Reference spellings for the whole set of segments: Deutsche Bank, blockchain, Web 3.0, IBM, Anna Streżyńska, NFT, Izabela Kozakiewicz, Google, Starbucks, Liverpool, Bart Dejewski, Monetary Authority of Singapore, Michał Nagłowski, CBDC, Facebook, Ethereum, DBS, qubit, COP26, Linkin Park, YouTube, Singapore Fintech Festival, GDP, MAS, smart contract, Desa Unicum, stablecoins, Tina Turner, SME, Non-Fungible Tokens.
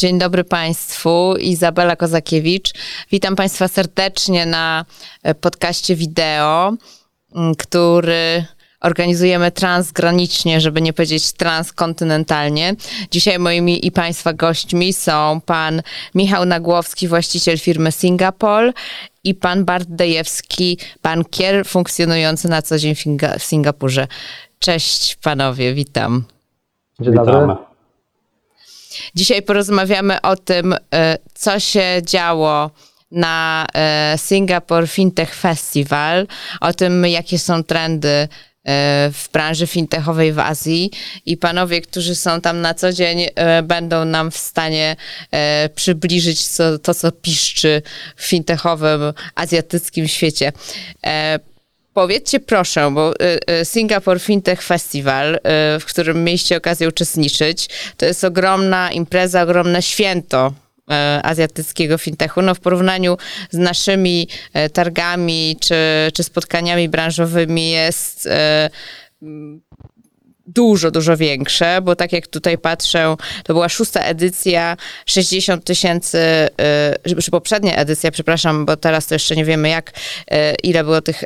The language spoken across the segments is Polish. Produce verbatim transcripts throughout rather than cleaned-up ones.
Dzień dobry Państwu, Izabela Kozakiewicz. Witam Państwa serdecznie na podcaście wideo, który organizujemy transgranicznie, żeby nie powiedzieć transkontynentalnie. Dzisiaj moimi i Państwa gośćmi są pan Michał Nagłowski, właściciel firmy Singapore, i pan Bart Dejewski, bankier funkcjonujący na co dzień w Singapurze. Cześć panowie, witam. Dzień dobry. Dzisiaj porozmawiamy o tym, co się działo na Singapore Fintech Festival, o tym, jakie są trendy w branży fintechowej w Azji, i panowie, którzy są tam na co dzień, będą nam w stanie przybliżyć co, to, co piszczy w fintechowym, azjatyckim świecie. Powiedzcie proszę, bo Singapore Fintech Festival, w którym mieliście okazję uczestniczyć, to jest ogromna impreza, ogromne święto azjatyckiego fintechu. No w porównaniu z naszymi targami czy, czy spotkaniami branżowymi jest dużo, dużo większe, bo tak jak tutaj patrzę, to była szósta edycja, sześćdziesiąt tysięcy, czy poprzednia edycja, przepraszam, bo teraz to jeszcze nie wiemy jak, ile było tych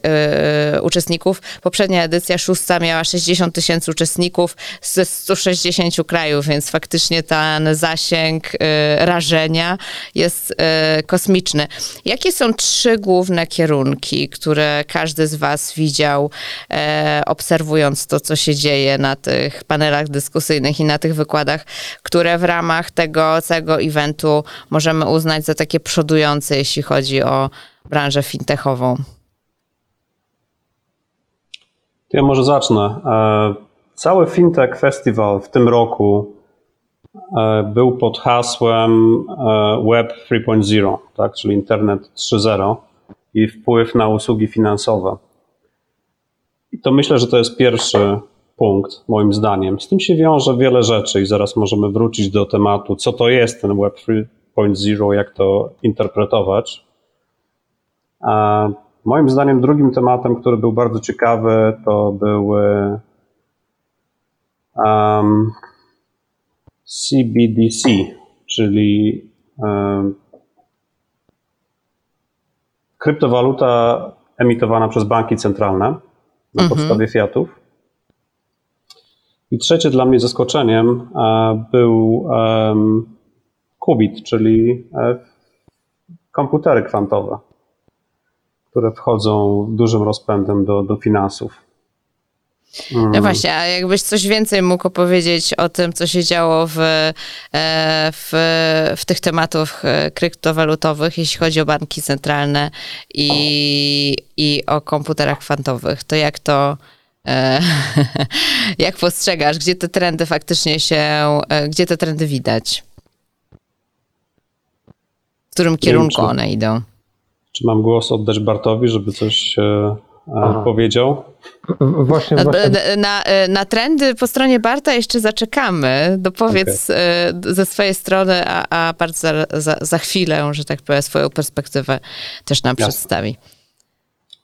uczestników. Poprzednia edycja, szósta, miała sześćdziesiąt tysięcy uczestników ze stu sześćdziesięciu krajów, więc faktycznie ten zasięg rażenia jest kosmiczny. Jakie są trzy główne kierunki, które każdy z was widział, obserwując to, co się dzieje na tych panelach dyskusyjnych i na tych wykładach, które w ramach tego całego eventu możemy uznać za takie przodujące, jeśli chodzi o branżę fintechową? Ja może zacznę. Cały Fintech Festival w tym roku był pod hasłem Web trzy zero, tak, czyli Internet trzy zero i wpływ na usługi finansowe. I to myślę, że to jest pierwszy punkt, moim zdaniem. Z tym się wiąże wiele rzeczy i zaraz możemy wrócić do tematu, co to jest ten Web trzy zero, jak to interpretować. A moim zdaniem drugim tematem, który był bardzo ciekawy, to były um, C B D C, czyli um, kryptowaluta emitowana przez banki centralne na mhm. podstawie fiatów. I trzecie dla mnie zaskoczeniem był qubit, czyli komputery kwantowe, które wchodzą dużym rozpędem do, do finansów. No mm. właśnie, a jakbyś coś więcej mógł opowiedzieć o tym, co się działo w, w, w tych tematach kryptowalutowych, jeśli chodzi o banki centralne i, i o komputerach kwantowych, to jak to... Jak postrzegasz, gdzie te trendy faktycznie się, gdzie te trendy widać? W którym kierunku wiem, czy, one idą? Czy mam głos oddać Bartowi, żeby coś Aha. powiedział? Właśnie, właśnie. Na, na trendy po stronie Barta jeszcze zaczekamy. Dopowiedz okay. ze swojej strony, a, a Bart za, za, za chwilę, że tak powiem, swoją perspektywę też nam Jasne. przedstawi.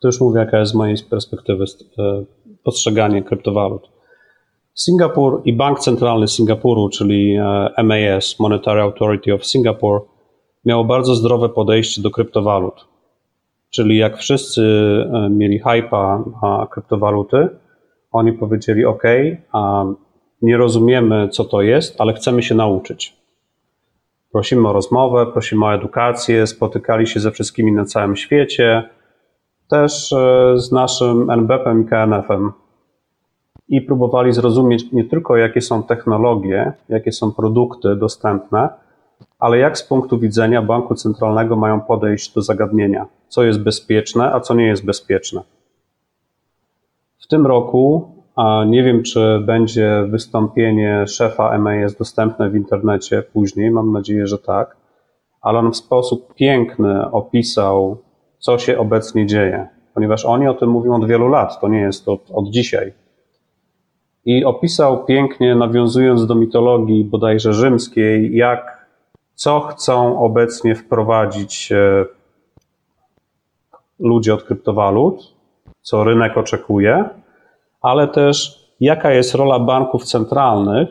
To już mówię, jaka jest z mojej perspektywy postrzeganie kryptowalut. Singapur i Bank Centralny Singapuru, czyli M A S, Monetary Authority of Singapore, miało bardzo zdrowe podejście do kryptowalut. Czyli jak wszyscy mieli hype'a na kryptowaluty, oni powiedzieli OK, nie rozumiemy co to jest, ale chcemy się nauczyć. Prosimy o rozmowę, prosimy o edukację, spotykali się ze wszystkimi na całym świecie, też z naszym N B P-em i K N F-em i próbowali zrozumieć nie tylko jakie są technologie, jakie są produkty dostępne, ale jak z punktu widzenia banku centralnego mają podejść do zagadnienia, co jest bezpieczne, a co nie jest bezpieczne. W tym roku, a nie wiem czy będzie wystąpienie szefa M A S dostępne w internecie później, mam nadzieję, że tak, ale on w sposób piękny opisał co się obecnie dzieje, ponieważ oni o tym mówią od wielu lat, to nie jest od, od dzisiaj. I opisał pięknie, nawiązując do mitologii bodajże rzymskiej, jak, co chcą obecnie wprowadzić ludzie od kryptowalut, co rynek oczekuje, ale też jaka jest rola banków centralnych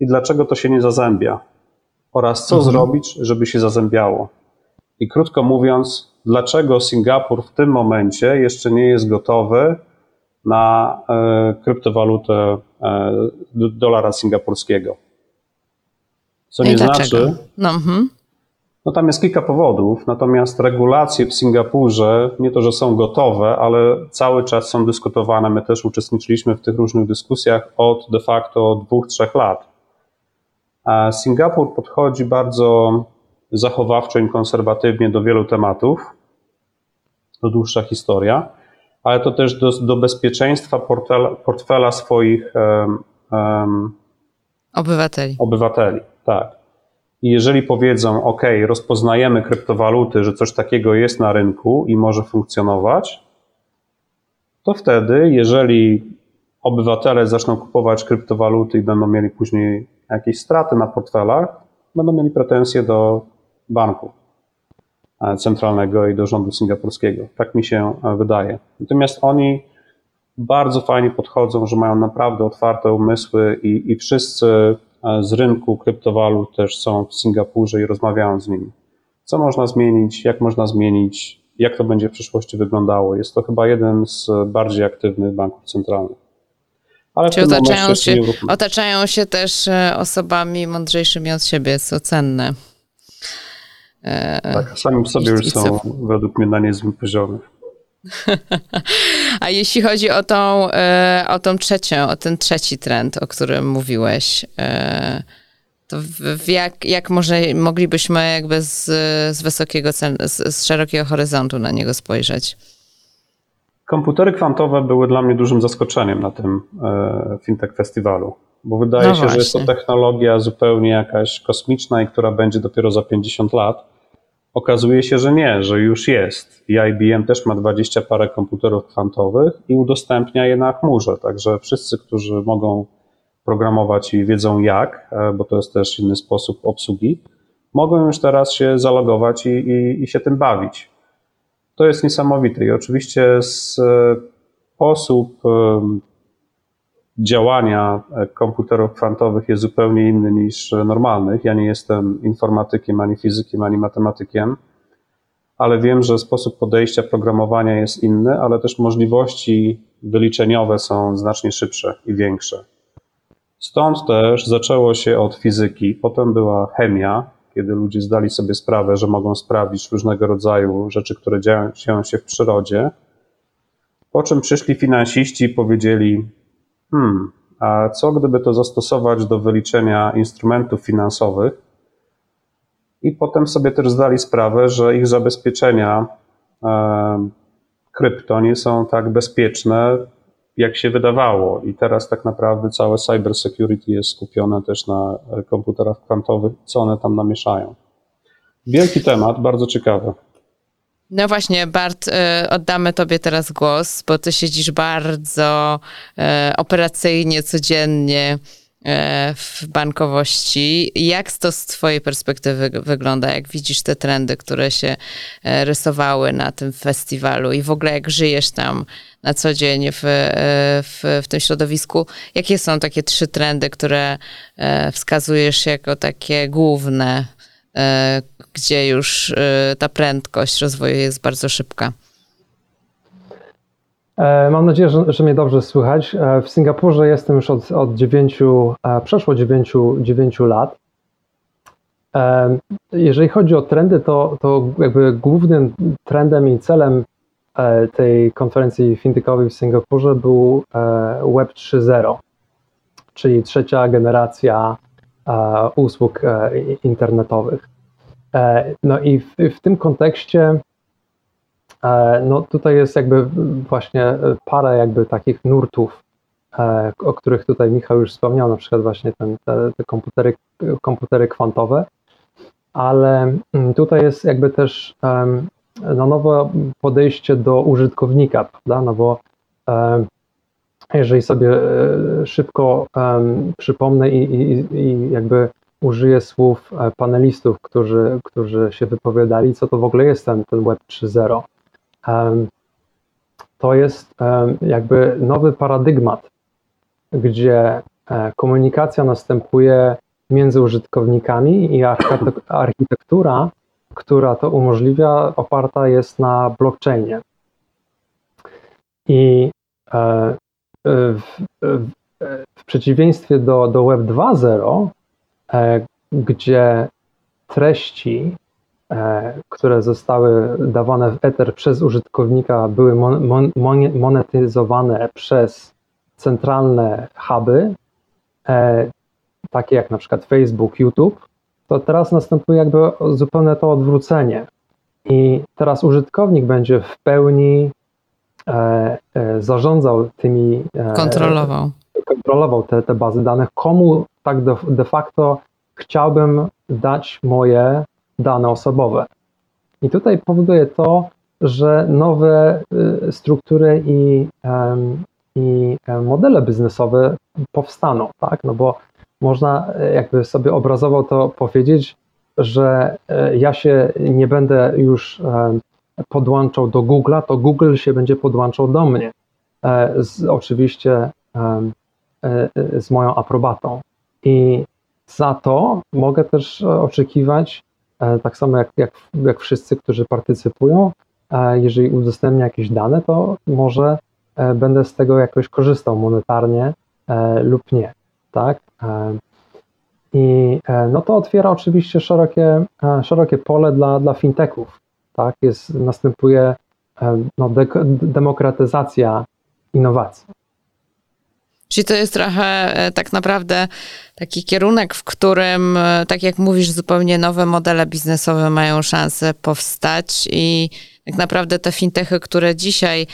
i dlaczego to się nie zazębia. oraz co mhm. zrobić, żeby się zazębiało. I krótko mówiąc, dlaczego Singapur w tym momencie jeszcze nie jest gotowy na e, kryptowalutę e, dolara singapurskiego. Co nie znaczy... No, mhm. no tam jest kilka powodów, natomiast regulacje w Singapurze, nie to, że są gotowe, ale cały czas są dyskutowane. My też uczestniczyliśmy w tych różnych dyskusjach od de facto dwóch, trzech lat. A Singapur podchodzi bardzo zachowawczo i konserwatywnie do wielu tematów. To dłuższa historia, ale to też do, do bezpieczeństwa portfela, portfela swoich um, um, obywateli. obywateli. Tak. I jeżeli powiedzą, ok, rozpoznajemy kryptowaluty, że coś takiego jest na rynku i może funkcjonować, to wtedy, jeżeli obywatele zaczną kupować kryptowaluty i będą mieli później jakieś straty na portfelach, będą mieli pretensje do banku centralnego i do rządu singapurskiego. Tak mi się wydaje. Natomiast oni bardzo fajnie podchodzą, że mają naprawdę otwarte umysły i, i wszyscy z rynku kryptowalut też są w Singapurze i rozmawiają z nimi. Co można zmienić, jak można zmienić, jak to będzie w przyszłości wyglądało. Jest to chyba jeden z bardziej aktywnych banków centralnych. Ale Czy otaczają się, otaczają się też osobami mądrzejszymi od siebie, co cenne. Tak, sami w sobie już są według mnie na niezłym poziomie. A jeśli chodzi o tą, o tą trzecią, o ten trzeci trend, o którym mówiłeś, to w jak, jak może moglibyśmy jakby z, z wysokiego, z, z szerokiego horyzontu na niego spojrzeć? Komputery kwantowe były dla mnie dużym zaskoczeniem na tym Fintech Festiwalu, bo wydaje no się, właśnie. że jest to technologia zupełnie jakaś kosmiczna i która będzie dopiero za pięćdziesiąt lat. Okazuje się, że nie, że już jest. I I B M też ma dwadzieścia parę komputerów kwantowych i udostępnia je na chmurze. Także wszyscy, którzy mogą programować i wiedzą jak, bo to jest też inny sposób obsługi, mogą już teraz się zalogować i, i, i się tym bawić. To jest niesamowite i oczywiście sposób działania komputerów kwantowych jest zupełnie inny niż normalnych. Ja nie jestem informatykiem, ani fizykiem, ani matematykiem, ale wiem, że sposób podejścia programowania jest inny, ale też możliwości wyliczeniowe są znacznie szybsze i większe. Stąd też zaczęło się od fizyki, potem była chemia, kiedy ludzie zdali sobie sprawę, że mogą sprawdzić różnego rodzaju rzeczy, które dzieją się w przyrodzie, po czym przyszli finansiści i powiedzieli, hmm, a co gdyby to zastosować do wyliczenia instrumentów finansowych? I potem sobie też zdali sprawę, że ich zabezpieczenia e, krypto nie są tak bezpieczne, jak się wydawało. I teraz tak naprawdę całe cyber security jest skupione też na komputerach kwantowych, co one tam namieszają. Wielki temat, bardzo ciekawy. No właśnie, Bart, oddamy tobie teraz głos, bo ty siedzisz bardzo operacyjnie, codziennie w bankowości. Jak to z twojej perspektywy wygląda? Jak widzisz te trendy, które się rysowały na tym festiwalu i w ogóle jak żyjesz tam na co dzień w, w, w tym środowisku? Jakie są takie trzy trendy, które wskazujesz jako takie główne, gdzie już ta prędkość rozwoju jest bardzo szybka? Mam nadzieję, że, że mnie dobrze słychać. W Singapurze jestem już od, od dziewięciu, przeszło dziewięciu, dziewięciu lat. Jeżeli chodzi o trendy, to, to jakby głównym trendem i celem tej konferencji fintechowej w Singapurze był Web trzy zero, czyli trzecia generacja usług internetowych. No i w, w tym kontekście no tutaj jest jakby właśnie parę jakby takich nurtów, o których tutaj Michał już wspomniał, na przykład właśnie ten, te, te komputery, komputery kwantowe, ale tutaj jest jakby też no, nowe podejście do użytkownika, prawda, no bo jeżeli sobie szybko przypomnę i, i, i jakby użyję słów panelistów, którzy, którzy się wypowiadali, co to w ogóle jest ten, ten Web trzy zero. To jest jakby nowy paradygmat, gdzie komunikacja następuje między użytkownikami i architektura, która to umożliwia, oparta jest na blockchainie. I w, w, w przeciwieństwie do, do Web dwa zero, gdzie treści, które zostały dawane w eter przez użytkownika, były mon, mon, monetyzowane przez centralne huby, takie jak na przykład Facebook, YouTube, to teraz następuje jakby zupełne to odwrócenie. I teraz użytkownik będzie w pełni e, e, zarządzał tymi... E, kontrolował. Kontrolował te, te bazy danych. Komu tak de, de facto chciałbym dać moje dane osobowe. I tutaj powoduje to, że nowe e, struktury i, e, i modele biznesowe powstaną, tak? No bo można jakby sobie obrazowo to powiedzieć, że ja się nie będę już podłączał do Google'a, to Google się będzie podłączał do mnie. Z, oczywiście z moją aprobatą. I za to mogę też oczekiwać, tak samo jak, jak, jak wszyscy, którzy partycypują, jeżeli udostępnię jakieś dane, to może będę z tego jakoś korzystał monetarnie lub nie. Tak? I no to otwiera oczywiście szerokie, szerokie pole dla, dla fintechów, tak? Jest, następuje no, de- demokratyzacja innowacji. Czyli to jest trochę tak naprawdę taki kierunek, w którym, tak jak mówisz, zupełnie nowe modele biznesowe mają szansę powstać i tak naprawdę te fintechy, które dzisiaj,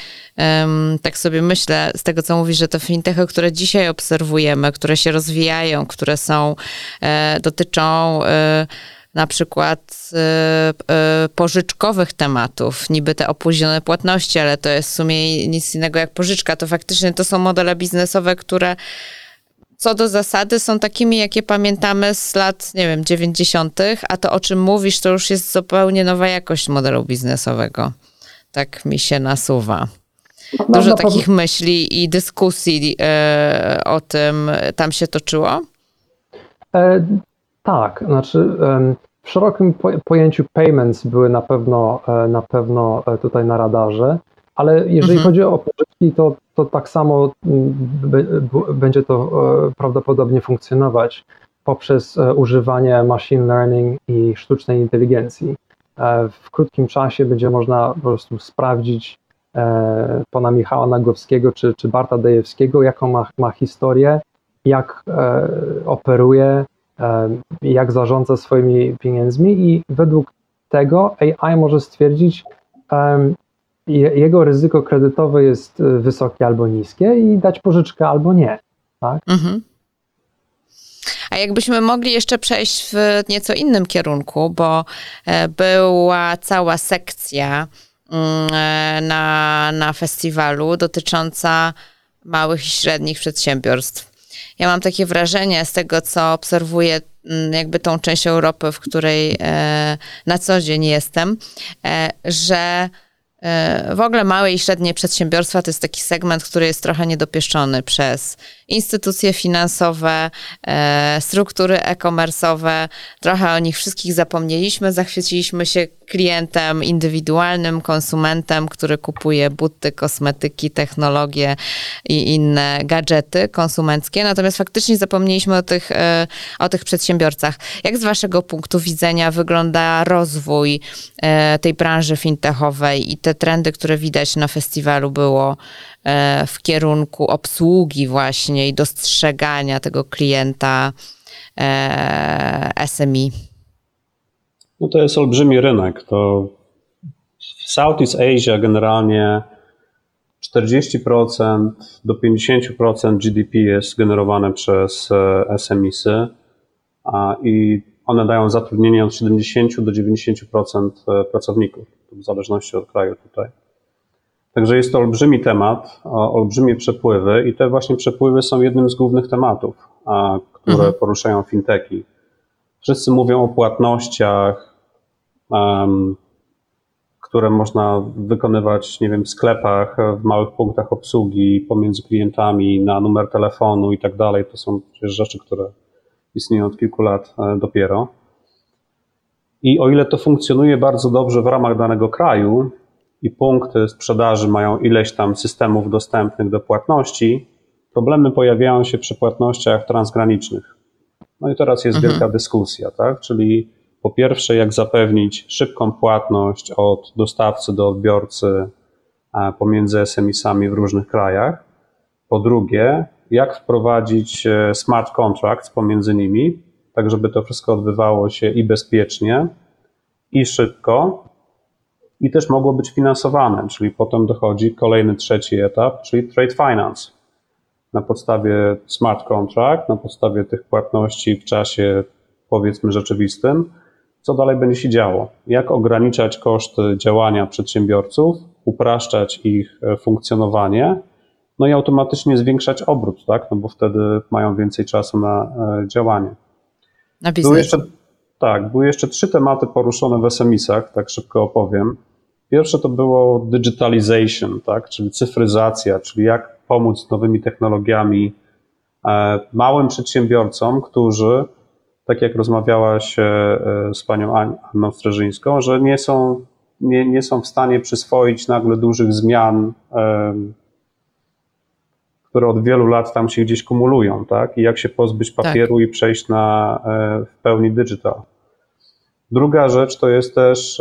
tak sobie myślę z tego, co mówisz, że te fintechy, które dzisiaj obserwujemy, które się rozwijają, które są, dotyczą na przykład pożyczkowych tematów, niby te opóźnione płatności, ale to jest w sumie nic innego jak pożyczka, to faktycznie to są modele biznesowe, które co do zasady są takimi, jakie pamiętamy z lat, nie wiem, dziewięćdziesiątych, a to, o czym mówisz, to już jest zupełnie nowa jakość modelu biznesowego. Tak mi się nasuwa. Dużo takich myśli i dyskusji y, o tym tam się toczyło? E, tak, znaczy y, w szerokim pojęciu payments były na pewno, y, na pewno tutaj na radarze, ale jeżeli mhm. chodzi o pożyczki, to, to tak samo b, b, będzie to e, prawdopodobnie funkcjonować poprzez e, używanie machine learning i sztucznej inteligencji. E, w krótkim czasie będzie można po prostu sprawdzić e, pana Michała Nagłowskiego czy, czy Barta Dejewskiego, jaką ma, ma historię, jak e, operuje, e, jak zarządza swoimi pieniędzmi i według tego A I może stwierdzić, e, jego ryzyko kredytowe jest wysokie albo niskie i dać pożyczkę albo nie, tak? Mhm. A jakbyśmy mogli jeszcze przejść w nieco innym kierunku, bo była cała sekcja na, na festiwalu dotycząca małych i średnich przedsiębiorstw. Ja mam takie wrażenie z tego, co obserwuję jakby tą część Europy, w której na co dzień jestem, że w ogóle małe i średnie przedsiębiorstwa to jest taki segment, który jest trochę niedopieszczony przez instytucje finansowe, struktury e-commerce'owe. Trochę o nich wszystkich zapomnieliśmy, zachwyciliśmy się klientem indywidualnym, konsumentem, który kupuje buty, kosmetyki, technologie i inne gadżety konsumenckie. Natomiast faktycznie zapomnieliśmy o tych, o tych przedsiębiorcach. Jak z waszego punktu widzenia wygląda rozwój tej branży fintechowej i te trendy, które widać na festiwalu, było w kierunku obsługi właśnie i dostrzegania tego klienta S M E? No to jest olbrzymi rynek. To w Southeast Asia generalnie czterdzieści procent do pięćdziesiąt procent G D P jest generowane przez S M E sy i one dają zatrudnienie od siedemdziesiąt do dziewięćdziesiąt procent pracowników, w zależności od kraju tutaj. Także jest to olbrzymi temat, olbrzymie przepływy i te właśnie przepływy są jednym z głównych tematów, które mhm. poruszają fintechi. Wszyscy mówią o płatnościach, um, które można wykonywać, nie wiem, w sklepach, w małych punktach obsługi, pomiędzy klientami, na numer telefonu i tak dalej. To są przecież rzeczy, które istnieją od kilku lat dopiero. I o ile to funkcjonuje bardzo dobrze w ramach danego kraju i punkty sprzedaży mają ileś tam systemów dostępnych do płatności, problemy pojawiają się przy płatnościach transgranicznych. No i teraz jest mhm. wielka dyskusja, tak? Czyli po pierwsze, jak zapewnić szybką płatność od dostawcy do odbiorcy pomiędzy es em i sami w różnych krajach. Po drugie, jak wprowadzić smart contracts pomiędzy nimi, tak żeby to wszystko odbywało się i bezpiecznie, i szybko, i też mogło być finansowane, czyli potem dochodzi kolejny trzeci etap, czyli trade finance. Na podstawie smart contract, na podstawie tych płatności w czasie, powiedzmy, rzeczywistym, co dalej będzie się działo, jak ograniczać koszty działania przedsiębiorców, upraszczać ich funkcjonowanie, no i automatycznie zwiększać obrót, tak? No bo wtedy mają więcej czasu na działanie. Na biznes. Były jeszcze, tak, były jeszcze trzy tematy poruszone w es em i sach, tak szybko opowiem. Pierwsze to było digitalization, tak? Czyli cyfryzacja, czyli jak pomóc nowymi technologiami małym przedsiębiorcom, którzy, tak jak rozmawiałaś z panią Anną Streżyńską, że nie są, nie, nie są w stanie przyswoić nagle dużych zmian, które od wielu lat tam się gdzieś kumulują, tak? I jak się pozbyć papieru tak. i przejść na w pełni digital. Druga rzecz to jest też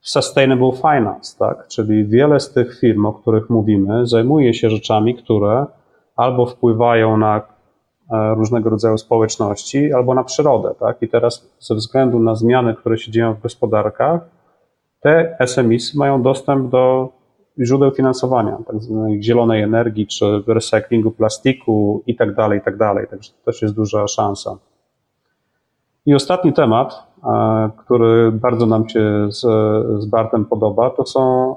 sustainable finance, tak? Czyli wiele z tych firm, o których mówimy, zajmuje się rzeczami, które albo wpływają na różnego rodzaju społeczności, albo na przyrodę, tak? I teraz ze względu na zmiany, które się dzieją w gospodarkach, te es em i sy mają dostęp do źródeł finansowania, tak zwanej zielonej energii, czy recyklingu plastiku i tak dalej, i tak dalej. Także to też jest duża szansa. I ostatni temat, który bardzo nam się z, z Bartem podoba, to są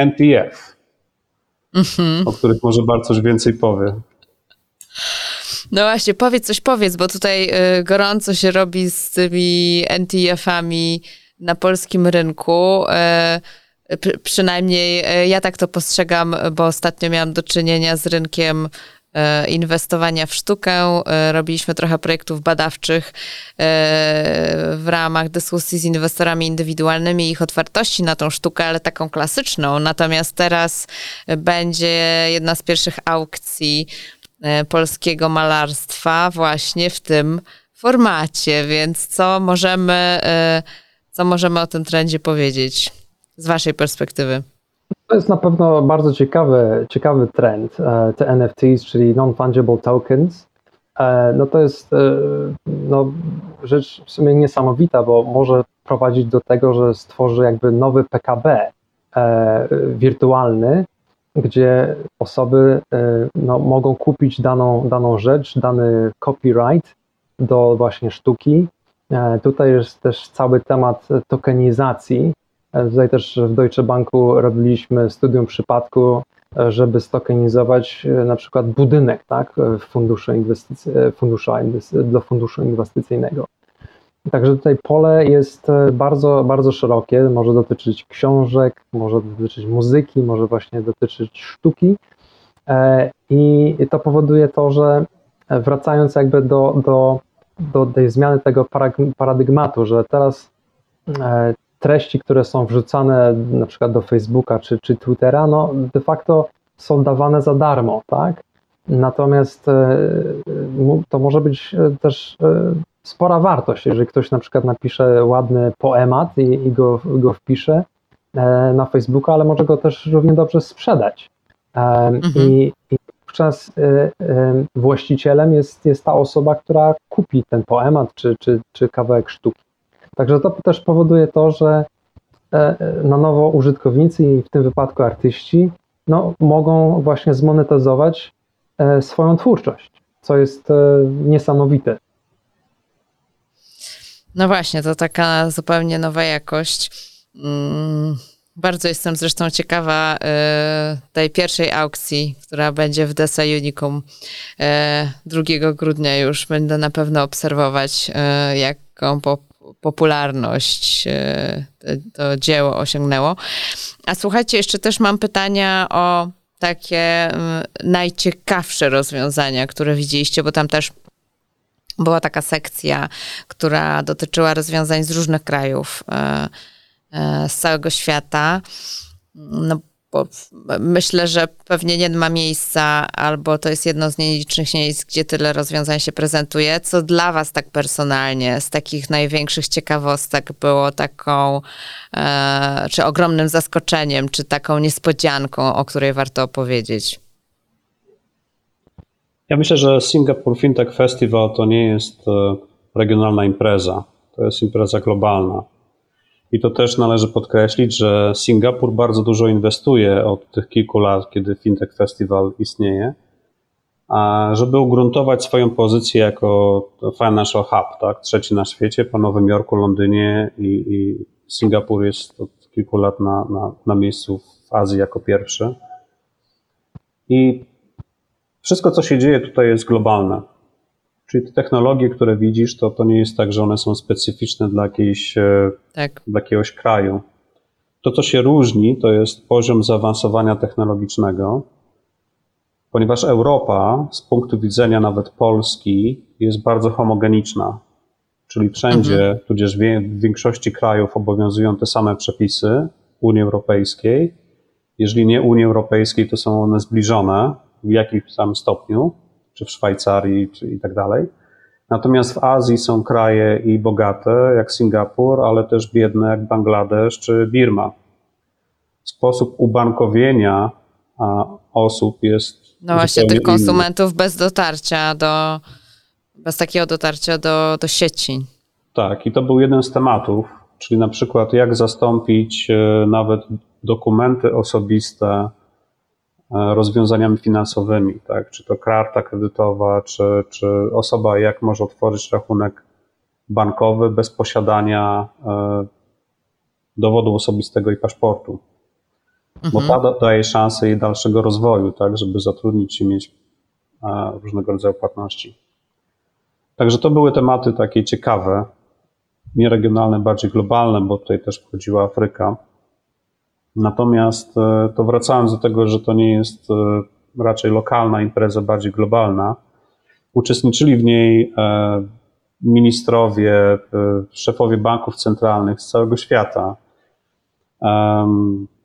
en pe ef, mhm. o których może Bart coś więcej powie. No właśnie, powiedz coś, powiedz, bo tutaj gorąco się robi z tymi en pe efami na polskim rynku. Przynajmniej ja tak to postrzegam, bo ostatnio miałam do czynienia z rynkiem inwestowania w sztukę. Robiliśmy trochę projektów badawczych w ramach dyskusji z inwestorami indywidualnymi i ich otwartości na tą sztukę, ale taką klasyczną. Natomiast teraz będzie jedna z pierwszych aukcji polskiego malarstwa właśnie w tym formacie, więc co możemy, co możemy o tym trendzie powiedzieć z waszej perspektywy? To jest na pewno bardzo ciekawy, ciekawy trend, te en ef tis, czyli Non-Fungible Tokens. No to jest no, rzecz w sumie niesamowita, bo może prowadzić do tego, że stworzy jakby nowy pe ka be wirtualny, gdzie osoby no, mogą kupić daną, daną rzecz, dany copyright do właśnie sztuki. Tutaj jest też cały temat tokenizacji. Tutaj też w Deutsche Banku robiliśmy studium przypadku, żeby stokenizować na przykład budynek, tak, w funduszu inwestycy- fundusza inwestycy- do funduszu inwestycyjnego. Także tutaj pole jest bardzo, bardzo szerokie, może dotyczyć książek, może dotyczyć muzyki, może właśnie dotyczyć sztuki i to powoduje to, że wracając jakby do, do, do tej zmiany tego paradygmatu, że teraz treści, które są wrzucane na przykład do Facebooka czy, czy Twittera, no de facto są dawane za darmo, tak? Natomiast to może być też spora wartość, jeżeli ktoś na przykład napisze ładny poemat i, i go, go wpisze na Facebooka, ale może go też równie dobrze sprzedać. Mhm. I, i wówczas właścicielem jest, jest ta osoba, która kupi ten poemat czy, czy, czy kawałek sztuki. Także to też powoduje to, że na nowo użytkownicy i w tym wypadku artyści no, mogą właśnie zmonetyzować swoją twórczość, co jest niesamowite. No właśnie, to taka zupełnie nowa jakość. Bardzo jestem zresztą ciekawa tej pierwszej aukcji, która będzie w Desa Unicum drugiego grudnia już. Będę na pewno obserwować, jaką po popularność to dzieło osiągnęło. A słuchajcie, jeszcze też mam pytania o takie najciekawsze rozwiązania, które widzieliście, bo tam też była taka sekcja, która dotyczyła rozwiązań z różnych krajów, z całego świata. No, bo myślę, że pewnie nie ma miejsca, albo to jest jedno z nielicznych miejsc, gdzie tyle rozwiązań się prezentuje. Co dla was tak personalnie z takich największych ciekawostek było taką, e, czy ogromnym zaskoczeniem, czy taką niespodzianką, o której warto opowiedzieć? Ja myślę, że Singapore Fintech Festival to nie jest regionalna impreza, to jest impreza globalna. I to też należy podkreślić, że Singapur bardzo dużo inwestuje od tych kilku lat, kiedy Fintech Festival istnieje, żeby ugruntować swoją pozycję jako financial hub, tak? Trzeci na świecie, po Nowym Jorku, Londynie i, i Singapur jest od kilku lat na, na, na miejscu w Azji jako pierwszy. I wszystko, co się dzieje tutaj, jest globalne. Czyli te technologie, które widzisz, to, to nie jest tak, że one są specyficzne dla, jakiejś, tak. dla jakiegoś kraju. To, co się różni, to jest poziom zaawansowania technologicznego, ponieważ Europa z punktu widzenia nawet Polski jest bardzo homogeniczna. Czyli wszędzie, mhm. tudzież w większości krajów obowiązują te same przepisy Unii Europejskiej. Jeżeli nie Unii Europejskiej, to są one zbliżone w jakimś tam stopniu, czy w Szwajcarii, czy i tak dalej. Natomiast w Azji są kraje i bogate, jak Singapur, ale też biedne, jak Bangladesz czy Birma. Sposób ubankowienia a, osób jest... No właśnie, tych konsumentów inny. bez dotarcia do... bez takiego dotarcia do, do sieci. Tak, i to był jeden z tematów, czyli na przykład jak zastąpić nawet dokumenty osobiste rozwiązaniami finansowymi, tak? Czy to karta kredytowa, czy, czy osoba jak może otworzyć rachunek bankowy bez posiadania e, dowodu osobistego i paszportu. Mhm. Bo to daje szansę jej dalszego rozwoju, tak? Żeby zatrudnić się, mieć e, różnego rodzaju płatności. Także to były tematy takie ciekawe, nie regionalne, bardziej globalne, bo tutaj też wchodziła Afryka. Natomiast to wracając do tego, że to nie jest raczej lokalna impreza, bardziej globalna. Uczestniczyli w niej ministrowie, szefowie banków centralnych z całego świata,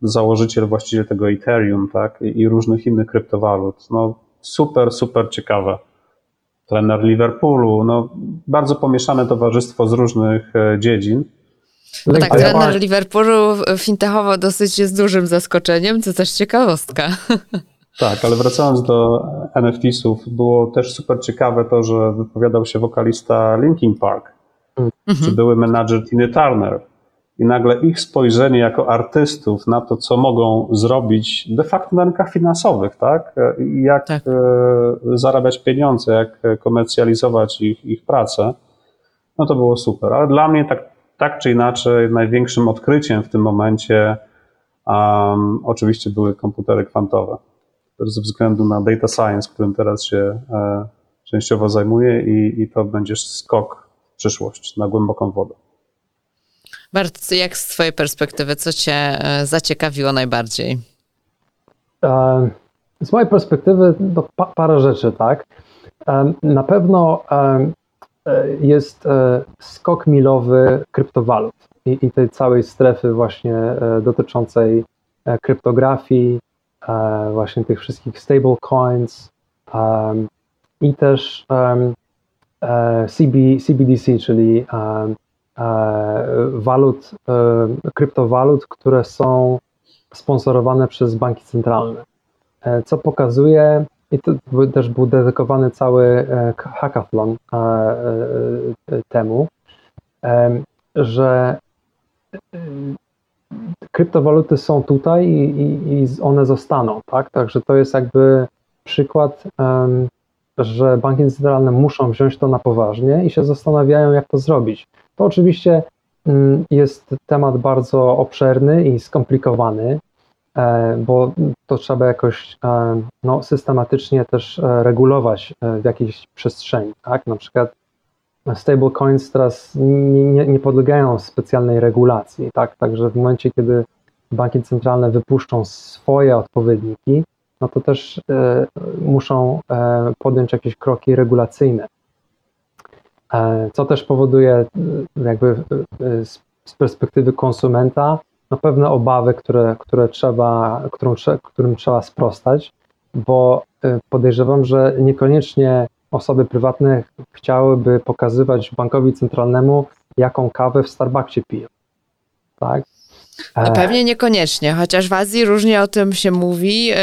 założyciel, właściciel tego Ethereum, tak, i różnych innych kryptowalut. No, super, super ciekawe. Trener Liverpoolu, no, bardzo pomieszane towarzystwo z różnych dziedzin. No tak, trener ja mam... Liverpoolu fintechowo dosyć jest dużym zaskoczeniem, co też ciekawostka. Tak, ale wracając do en ef tisów, było też super ciekawe to, że wypowiadał się wokalista Linkin Park, mhm. czy były menadżer Tiny Turner i nagle ich spojrzenie jako artystów na to, co mogą zrobić de facto na rynkach finansowych, tak? Jak tak. zarabiać pieniądze, jak komercjalizować ich, ich pracę, no to było super, ale dla mnie tak Tak czy inaczej, największym odkryciem w tym momencie um, oczywiście były komputery kwantowe. Też ze względu na data science, którym teraz się e, częściowo zajmuję i, i to będzie skok w przyszłość na głęboką wodę. Bart, jak z twojej perspektywy, co cię zaciekawiło najbardziej? E, z mojej perspektywy no, pa, parę rzeczy, tak? E, na pewno... E, jest skok milowy kryptowalut i, i tej całej strefy właśnie dotyczącej kryptografii, właśnie tych wszystkich stablecoins i też C B D C, czyli walut, kryptowalut, które są sponsorowane przez banki centralne, co pokazuje. I to też był dedykowany cały hackathon temu, że kryptowaluty są tutaj i one zostaną, tak? Także to jest jakby przykład, że banki centralne muszą wziąć to na poważnie i się zastanawiają, jak to zrobić. To oczywiście jest temat bardzo obszerny i skomplikowany, bo to trzeba jakoś no, systematycznie też regulować w jakiejś przestrzeni, tak? Na przykład stablecoins teraz nie, nie podlegają specjalnej regulacji, tak? Także w momencie, kiedy banki centralne wypuszczą swoje odpowiedniki, no to też muszą podjąć jakieś kroki regulacyjne, co też powoduje jakby z perspektywy konsumenta no pewne obawy, które, które trzeba, którą, którym trzeba sprostać, bo podejrzewam, że niekoniecznie osoby prywatne chciałyby pokazywać bankowi centralnemu, jaką kawę w Starbucksie piją. Tak? No pewnie niekoniecznie, chociaż w Azji różnie o tym się mówi, yy,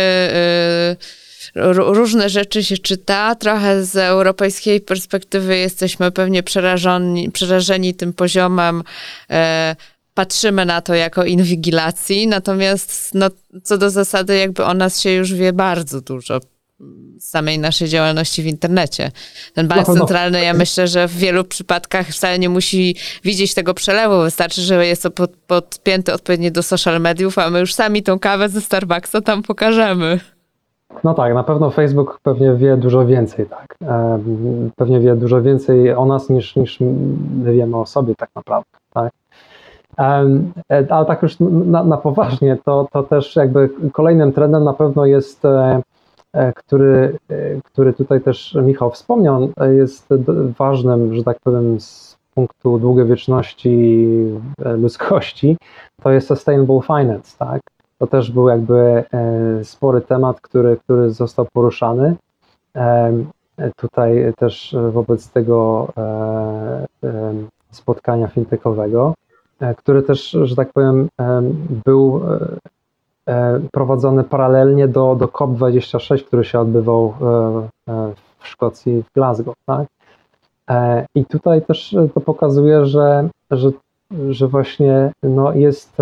yy, różne rzeczy się czyta, trochę z europejskiej perspektywy jesteśmy pewnie przerażeni, przerażeni tym poziomem, yy, patrzymy na to jako inwigilacji, natomiast no, co do zasady jakby o nas się już wie bardzo dużo z samej naszej działalności w internecie. Ten bank no, centralny, no. ja myślę, że w wielu przypadkach wcale nie musi widzieć tego przelewu, wystarczy, że jest to pod, podpięte odpowiednio do social mediów, a my już sami tą kawę ze Starbucksa tam pokażemy. No tak, na pewno Facebook pewnie wie dużo więcej, tak. Pewnie wie dużo więcej o nas niż, niż my wiemy o sobie tak naprawdę, tak. Ale tak już na, na poważnie, to, to też jakby kolejnym trendem na pewno jest, który, który tutaj też Michał wspomniał, jest ważnym, że tak powiem, z punktu długowieczności ludzkości, to jest sustainable finance, tak? To też był jakby spory temat, który, który został poruszany. Tutaj też wobec tego spotkania fintechowego, który też, że tak powiem, był prowadzony paralelnie do, do C O P dwadzieścia sześć, który się odbywał w Szkocji, w Glasgow, tak? I tutaj też to pokazuje, że, że, że właśnie no, jest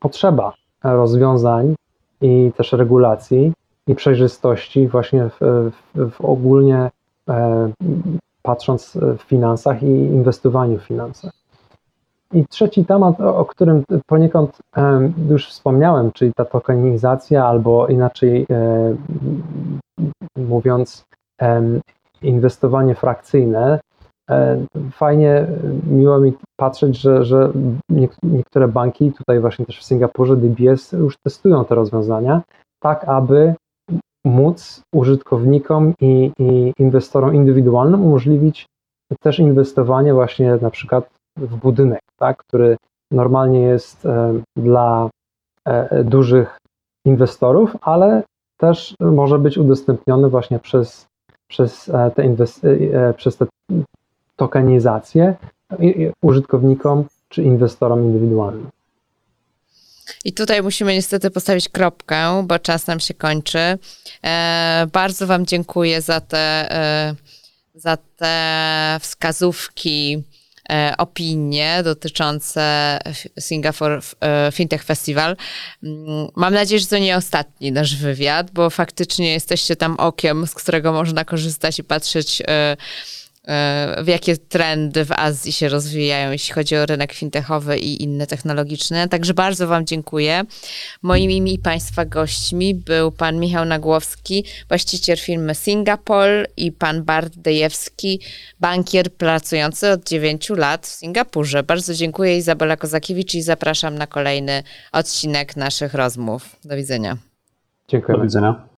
potrzeba rozwiązań i też regulacji i przejrzystości właśnie w, w ogólnie patrząc w finansach i inwestowaniu w finansach. I trzeci temat, o którym poniekąd już wspomniałem, czyli ta tokenizacja, albo inaczej mówiąc, inwestowanie frakcyjne. Fajnie, miło mi patrzeć, że, że niektóre banki, tutaj właśnie też w Singapurze, D B S, już testują te rozwiązania, tak aby móc użytkownikom i, i inwestorom indywidualnym umożliwić też inwestowanie właśnie na przykład w budynek, tak, który normalnie jest e, dla e, dużych inwestorów, ale też może być udostępniony właśnie przez, przez, e, te, inwest- e, przez te tokenizacje i, i użytkownikom czy inwestorom indywidualnym. I tutaj musimy niestety postawić kropkę, bo czas nam się kończy. E, bardzo Wam dziękuję za te, e, za te wskazówki, opinie dotyczące Singapore Fintech Festival. Mam nadzieję, że to nie ostatni nasz wywiad, bo faktycznie jesteście tam okiem, z którego można korzystać i patrzeć, w jakie trendy w Azji się rozwijają, jeśli chodzi o rynek fintechowy i inne technologiczne. Także bardzo Wam dziękuję. Moimi i Państwa gośćmi był pan Michał Nagłowski, właściciel firmy Singapore, i pan Bart Dejewski, bankier pracujący od dziewięciu lat w Singapurze. Bardzo dziękuję, Izabela Kozakiewicz, i zapraszam na kolejny odcinek naszych rozmów. Do widzenia. Dziękuję. Do widzenia.